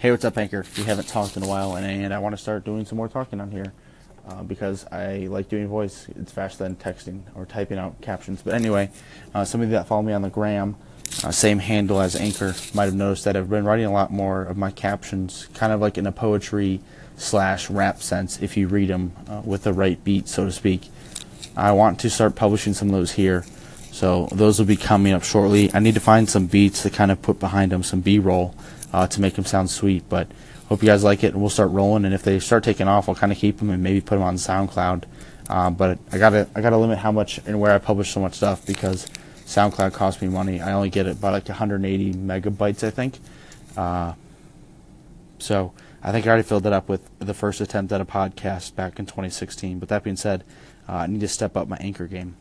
Hey, what's up, Anchor? We haven't talked in a while, and I want to start doing some more talking on here because I like doing voice. It's faster than texting or typing out captions. But anyway, some of you that follow me on the gram, same handle as Anchor, might have noticed that I've been writing a lot more of my captions, kind of like in a poetry/rap sense, if you read them with the right beat, so to speak. I want to start publishing some of those here, so those will be coming up shortly. I need to find some beats to kind of put behind them, some B-roll to make them sound sweet, but hope you guys like it, and we'll start rolling, and if they start taking off, I'll kind of keep them and maybe put them on SoundCloud, but I gotta limit how much and where I publish so much stuff, because SoundCloud costs me money. I only get it by like 180 megabytes, I think, so I think I already filled it up with the first attempt at a podcast back in 2016, but that being said, I need to step up my Anchor game.